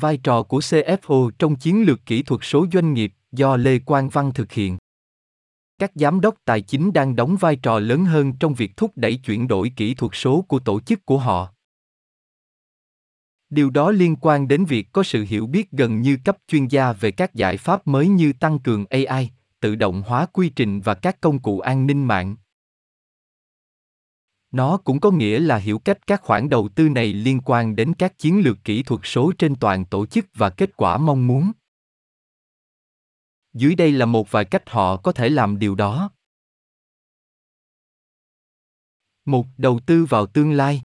Vai trò của CFO trong chiến lược kỹ thuật số doanh nghiệp do Lê Quang Văn thực hiện. Các giám đốc tài chính đang đóng vai trò lớn hơn trong việc thúc đẩy chuyển đổi kỹ thuật số của tổ chức của họ. Điều đó liên quan đến việc có sự hiểu biết gần như cấp chuyên gia về các giải pháp mới như tăng cường AI, tự động hóa quy trình và các công cụ an ninh mạng. Nó cũng có nghĩa là hiểu cách các khoản đầu tư này liên quan đến các chiến lược kỹ thuật số trên toàn tổ chức và kết quả mong muốn. Dưới đây là một vài cách họ có thể làm điều đó. 1. Đầu tư vào tương lai.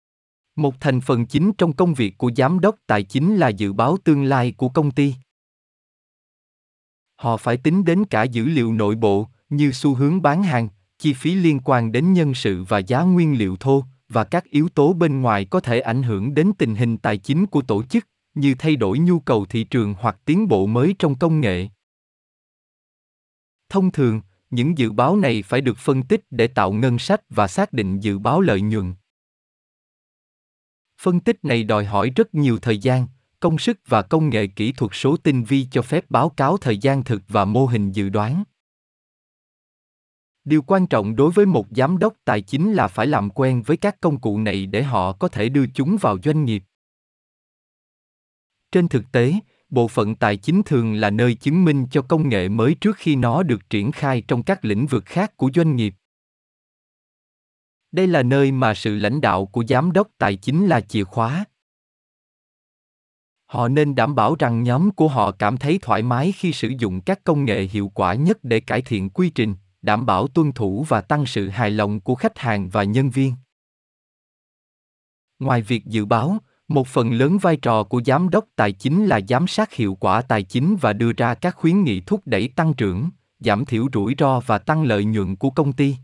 Một thành phần chính trong công việc của giám đốc tài chính là dự báo tương lai của công ty. Họ phải tính đến cả dữ liệu nội bộ, như xu hướng bán hàng, chi phí liên quan đến nhân sự và giá nguyên liệu thô, và các yếu tố bên ngoài có thể ảnh hưởng đến tình hình tài chính của tổ chức, như thay đổi nhu cầu thị trường hoặc tiến bộ mới trong công nghệ. Thông thường, những dự báo này phải được phân tích để tạo ngân sách và xác định dự báo lợi nhuận. Phân tích này đòi hỏi rất nhiều thời gian, công sức và công nghệ kỹ thuật số tinh vi cho phép báo cáo thời gian thực và mô hình dự đoán. Điều quan trọng đối với một giám đốc tài chính là phải làm quen với các công cụ này để họ có thể đưa chúng vào doanh nghiệp. Trên thực tế, bộ phận tài chính thường là nơi chứng minh cho công nghệ mới trước khi nó được triển khai trong các lĩnh vực khác của doanh nghiệp. Đây là nơi mà sự lãnh đạo của giám đốc tài chính là chìa khóa. Họ nên đảm bảo rằng nhóm của họ cảm thấy thoải mái khi sử dụng các công nghệ hiệu quả nhất để cải thiện quy trình, đảm bảo tuân thủ và tăng sự hài lòng của khách hàng và nhân viên. Ngoài việc dự báo, một phần lớn vai trò của giám đốc tài chính là giám sát hiệu quả tài chính và đưa ra các khuyến nghị thúc đẩy tăng trưởng, giảm thiểu rủi ro và tăng lợi nhuận của công ty.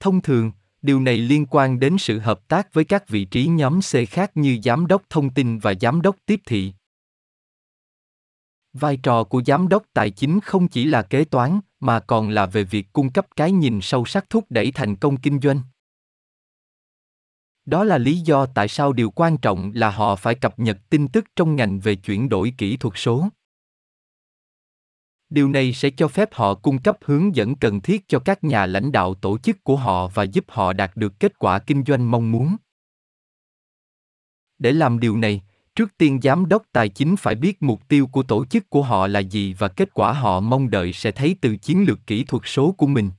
Thông thường, điều này liên quan đến sự hợp tác với các vị trí nhóm C khác như giám đốc thông tin và giám đốc tiếp thị. Vai trò của giám đốc tài chính không chỉ là kế toán, mà còn là về việc cung cấp cái nhìn sâu sắc thúc đẩy thành công kinh doanh. Đó là lý do tại sao điều quan trọng là họ phải cập nhật tin tức trong ngành về chuyển đổi kỹ thuật số. Điều này sẽ cho phép họ cung cấp hướng dẫn cần thiết cho các nhà lãnh đạo tổ chức của họ và giúp họ đạt được kết quả kinh doanh mong muốn. Để làm điều này, trước tiên giám đốc tài chính phải biết mục tiêu của tổ chức của họ là gì và kết quả họ mong đợi sẽ thấy từ chiến lược kỹ thuật số của mình.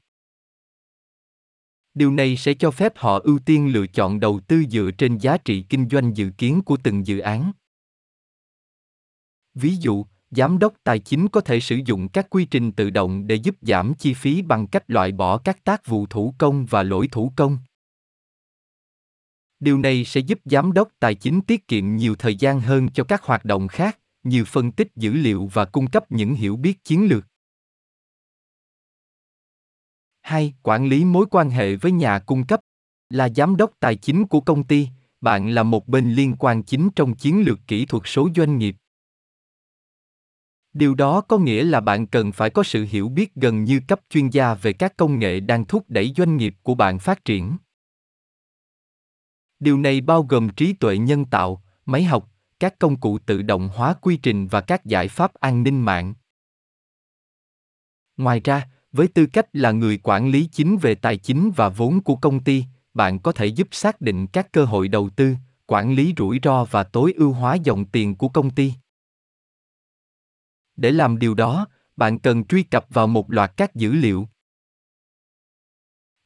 Điều này sẽ cho phép họ ưu tiên lựa chọn đầu tư dựa trên giá trị kinh doanh dự kiến của từng dự án. Ví dụ, giám đốc tài chính có thể sử dụng các quy trình tự động để giúp giảm chi phí bằng cách loại bỏ các tác vụ thủ công và lỗi thủ công. Điều này sẽ giúp giám đốc tài chính tiết kiệm nhiều thời gian hơn cho các hoạt động khác, như phân tích dữ liệu và cung cấp những hiểu biết chiến lược. 2. Quản lý mối quan hệ với nhà cung cấp. Là giám đốc tài chính của công ty, bạn là một bên liên quan chính trong chiến lược kỹ thuật số doanh nghiệp. Điều đó có nghĩa là bạn cần phải có sự hiểu biết gần như cấp chuyên gia về các công nghệ đang thúc đẩy doanh nghiệp của bạn phát triển. Điều này bao gồm trí tuệ nhân tạo, máy học, các công cụ tự động hóa quy trình và các giải pháp an ninh mạng. Ngoài ra, với tư cách là người quản lý chính về tài chính và vốn của công ty, bạn có thể giúp xác định các cơ hội đầu tư, quản lý rủi ro và tối ưu hóa dòng tiền của công ty. Để làm điều đó, bạn cần truy cập vào một loạt các dữ liệu.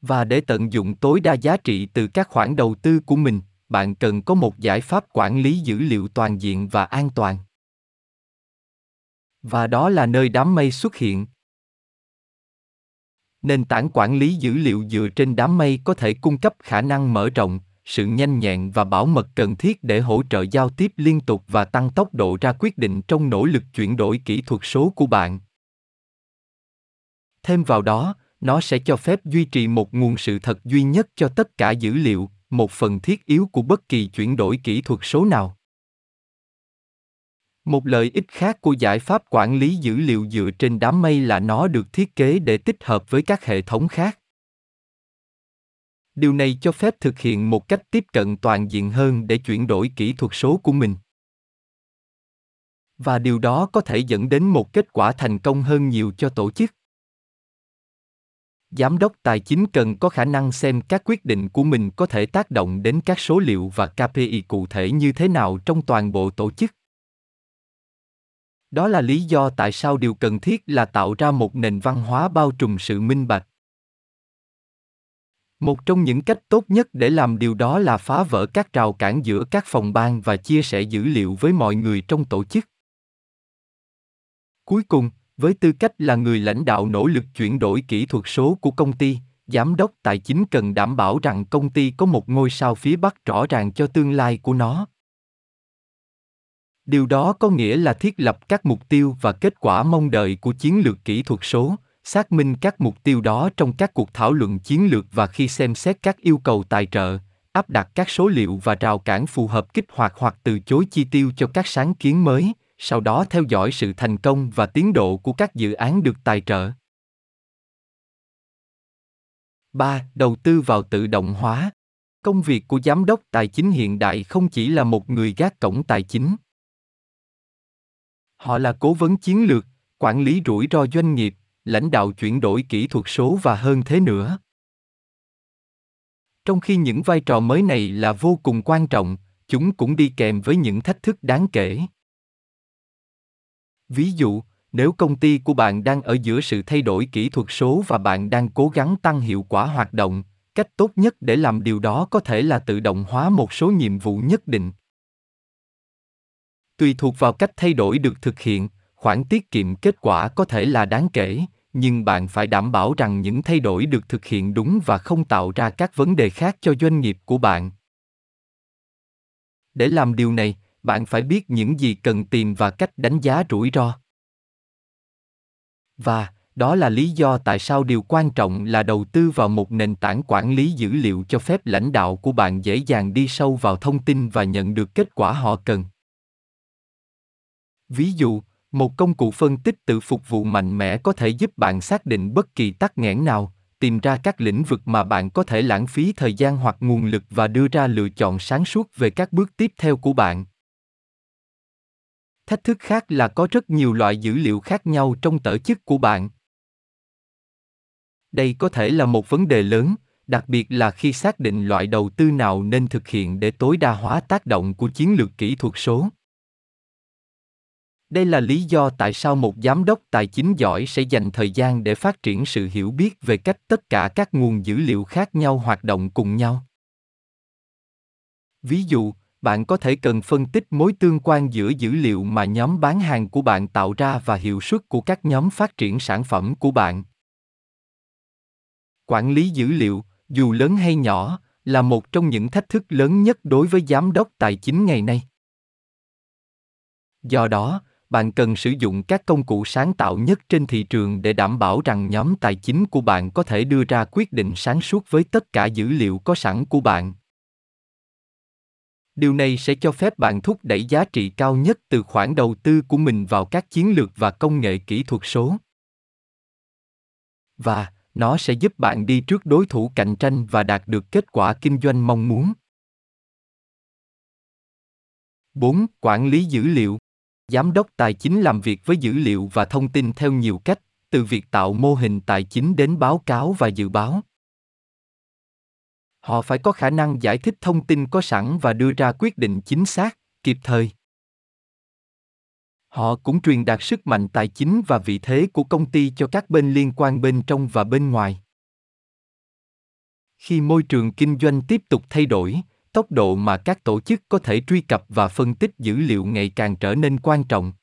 Và để tận dụng tối đa giá trị từ các khoản đầu tư của mình, bạn cần có một giải pháp quản lý dữ liệu toàn diện và an toàn. Và đó là nơi đám mây xuất hiện. Nền tảng quản lý dữ liệu dựa trên đám mây có thể cung cấp khả năng mở rộng, sự nhanh nhẹn và bảo mật cần thiết để hỗ trợ giao tiếp liên tục và tăng tốc độ ra quyết định trong nỗ lực chuyển đổi kỹ thuật số của bạn. Thêm vào đó, nó sẽ cho phép duy trì một nguồn sự thật duy nhất cho tất cả dữ liệu, một phần thiết yếu của bất kỳ chuyển đổi kỹ thuật số nào. Một lợi ích khác của giải pháp quản lý dữ liệu dựa trên đám mây là nó được thiết kế để tích hợp với các hệ thống khác. Điều này cho phép thực hiện một cách tiếp cận toàn diện hơn để chuyển đổi kỹ thuật số của mình. Và điều đó có thể dẫn đến một kết quả thành công hơn nhiều cho tổ chức. Giám đốc tài chính cần có khả năng xem các quyết định của mình có thể tác động đến các số liệu và KPI cụ thể như thế nào trong toàn bộ tổ chức. Đó là lý do tại sao điều cần thiết là tạo ra một nền văn hóa bao trùm sự minh bạch. Một trong những cách tốt nhất để làm điều đó là phá vỡ các rào cản giữa các phòng ban và chia sẻ dữ liệu với mọi người trong tổ chức. Cuối cùng, với tư cách là người lãnh đạo nỗ lực chuyển đổi kỹ thuật số của công ty, giám đốc tài chính cần đảm bảo rằng công ty có một ngôi sao phía Bắc rõ ràng cho tương lai của nó. Điều đó có nghĩa là thiết lập các mục tiêu và kết quả mong đợi của chiến lược kỹ thuật số, xác minh các mục tiêu đó trong các cuộc thảo luận chiến lược và khi xem xét các yêu cầu tài trợ, áp đặt các số liệu và rào cản phù hợp kích hoạt hoặc từ chối chi tiêu cho các sáng kiến mới, sau đó theo dõi sự thành công và tiến độ của các dự án được tài trợ. 3. Đầu tư vào tự động hóa. Công việc của giám đốc tài chính hiện đại không chỉ là một người gác cổng tài chính. Họ là cố vấn chiến lược, quản lý rủi ro doanh nghiệp, lãnh đạo chuyển đổi kỹ thuật số và hơn thế nữa. Trong khi những vai trò mới này là vô cùng quan trọng, chúng cũng đi kèm với những thách thức đáng kể. Ví dụ, nếu công ty của bạn đang ở giữa sự thay đổi kỹ thuật số và bạn đang cố gắng tăng hiệu quả hoạt động, cách tốt nhất để làm điều đó có thể là tự động hóa một số nhiệm vụ nhất định. Tùy thuộc vào cách thay đổi được thực hiện, khoản tiết kiệm kết quả có thể là đáng kể, nhưng bạn phải đảm bảo rằng những thay đổi được thực hiện đúng và không tạo ra các vấn đề khác cho doanh nghiệp của bạn. Để làm điều này, bạn phải biết những gì cần tìm và cách đánh giá rủi ro. Và, đó là lý do tại sao điều quan trọng là đầu tư vào một nền tảng quản lý dữ liệu cho phép lãnh đạo của bạn dễ dàng đi sâu vào thông tin và nhận được kết quả họ cần. Ví dụ, một công cụ phân tích tự phục vụ mạnh mẽ có thể giúp bạn xác định bất kỳ tắc nghẽn nào, tìm ra các lĩnh vực mà bạn có thể lãng phí thời gian hoặc nguồn lực và đưa ra lựa chọn sáng suốt về các bước tiếp theo của bạn. Thách thức khác là có rất nhiều loại dữ liệu khác nhau trong tổ chức của bạn. Đây có thể là một vấn đề lớn, đặc biệt là khi xác định loại đầu tư nào nên thực hiện để tối đa hóa tác động của chiến lược kỹ thuật số. Đây là lý do tại sao một giám đốc tài chính giỏi sẽ dành thời gian để phát triển sự hiểu biết về cách tất cả các nguồn dữ liệu khác nhau hoạt động cùng nhau. Ví dụ, bạn có thể cần phân tích mối tương quan giữa dữ liệu mà nhóm bán hàng của bạn tạo ra và hiệu suất của các nhóm phát triển sản phẩm của bạn. Quản lý dữ liệu, dù lớn hay nhỏ, là một trong những thách thức lớn nhất đối với giám đốc tài chính ngày nay. Do đó, bạn cần sử dụng các công cụ sáng tạo nhất trên thị trường để đảm bảo rằng nhóm tài chính của bạn có thể đưa ra quyết định sáng suốt với tất cả dữ liệu có sẵn của bạn. Điều này sẽ cho phép bạn thúc đẩy giá trị cao nhất từ khoản đầu tư của mình vào các chiến lược và công nghệ kỹ thuật số. Và, nó sẽ giúp bạn đi trước đối thủ cạnh tranh và đạt được kết quả kinh doanh mong muốn. 4. Quản lý dữ liệu. Giám đốc tài chính làm việc với dữ liệu và thông tin theo nhiều cách, từ việc tạo mô hình tài chính đến báo cáo và dự báo. Họ phải có khả năng giải thích thông tin có sẵn và đưa ra quyết định chính xác, kịp thời. Họ cũng truyền đạt sức mạnh tài chính và vị thế của công ty cho các bên liên quan bên trong và bên ngoài. Khi môi trường kinh doanh tiếp tục thay đổi, tốc độ mà các tổ chức có thể truy cập và phân tích dữ liệu ngày càng trở nên quan trọng.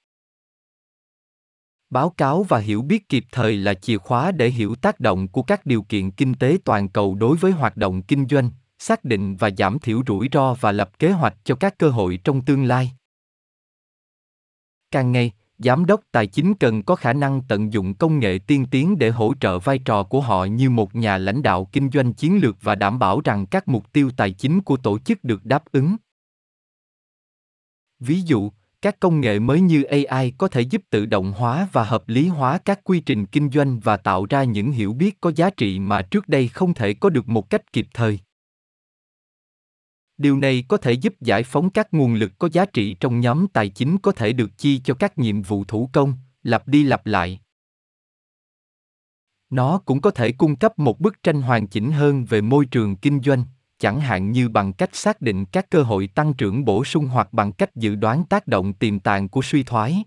Báo cáo và hiểu biết kịp thời là chìa khóa để hiểu tác động của các điều kiện kinh tế toàn cầu đối với hoạt động kinh doanh, xác định và giảm thiểu rủi ro và lập kế hoạch cho các cơ hội trong tương lai. Càng ngày, giám đốc tài chính cần có khả năng tận dụng công nghệ tiên tiến để hỗ trợ vai trò của họ như một nhà lãnh đạo kinh doanh chiến lược và đảm bảo rằng các mục tiêu tài chính của tổ chức được đáp ứng. Ví dụ, các công nghệ mới như AI có thể giúp tự động hóa và hợp lý hóa các quy trình kinh doanh và tạo ra những hiểu biết có giá trị mà trước đây không thể có được một cách kịp thời. Điều này có thể giúp giải phóng các nguồn lực có giá trị trong nhóm tài chính có thể được chi cho các nhiệm vụ thủ công, lặp đi lặp lại. Nó cũng có thể cung cấp một bức tranh hoàn chỉnh hơn về môi trường kinh doanh, chẳng hạn như bằng cách xác định các cơ hội tăng trưởng bổ sung hoặc bằng cách dự đoán tác động tiềm tàng của suy thoái.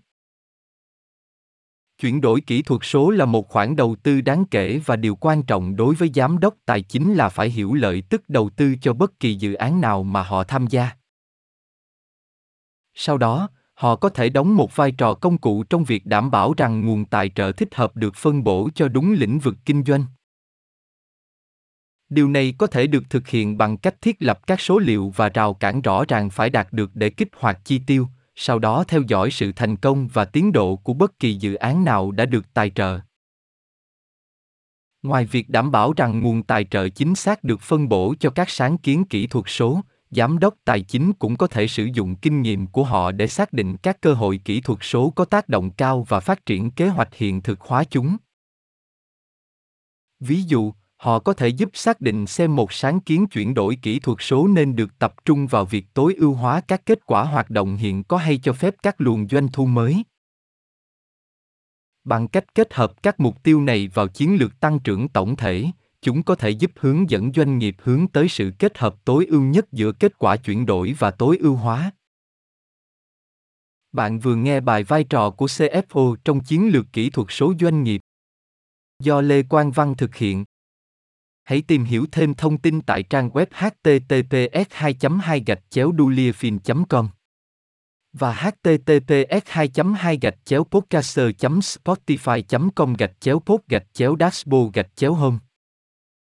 Chuyển đổi kỹ thuật số là một khoản đầu tư đáng kể và điều quan trọng đối với giám đốc tài chính là phải hiểu lợi tức đầu tư cho bất kỳ dự án nào mà họ tham gia. Sau đó, họ có thể đóng một vai trò công cụ trong việc đảm bảo rằng nguồn tài trợ thích hợp được phân bổ cho đúng lĩnh vực kinh doanh. Điều này có thể được thực hiện bằng cách thiết lập các số liệu và rào cản rõ ràng phải đạt được để kích hoạt chi tiêu, sau đó theo dõi sự thành công và tiến độ của bất kỳ dự án nào đã được tài trợ. Ngoài việc đảm bảo rằng nguồn tài trợ chính xác được phân bổ cho các sáng kiến kỹ thuật số, giám đốc tài chính cũng có thể sử dụng kinh nghiệm của họ để xác định các cơ hội kỹ thuật số có tác động cao và phát triển kế hoạch hiện thực hóa chúng. Ví dụ, họ có thể giúp xác định xem một sáng kiến chuyển đổi kỹ thuật số nên được tập trung vào việc tối ưu hóa các kết quả hoạt động hiện có hay cho phép các luồng doanh thu mới. Bằng cách kết hợp các mục tiêu này vào chiến lược tăng trưởng tổng thể, chúng có thể giúp hướng dẫn doanh nghiệp hướng tới sự kết hợp tối ưu nhất giữa kết quả chuyển đổi và tối ưu hóa. Bạn vừa nghe bài Vai trò của CFO trong chiến lược kỹ thuật số doanh nghiệp do Lê Quang Văn thực hiện. Hãy tìm hiểu thêm thông tin tại trang web https://dulieuphiendich.com và https://podcaster.spotify.com/pod/dashboard/home.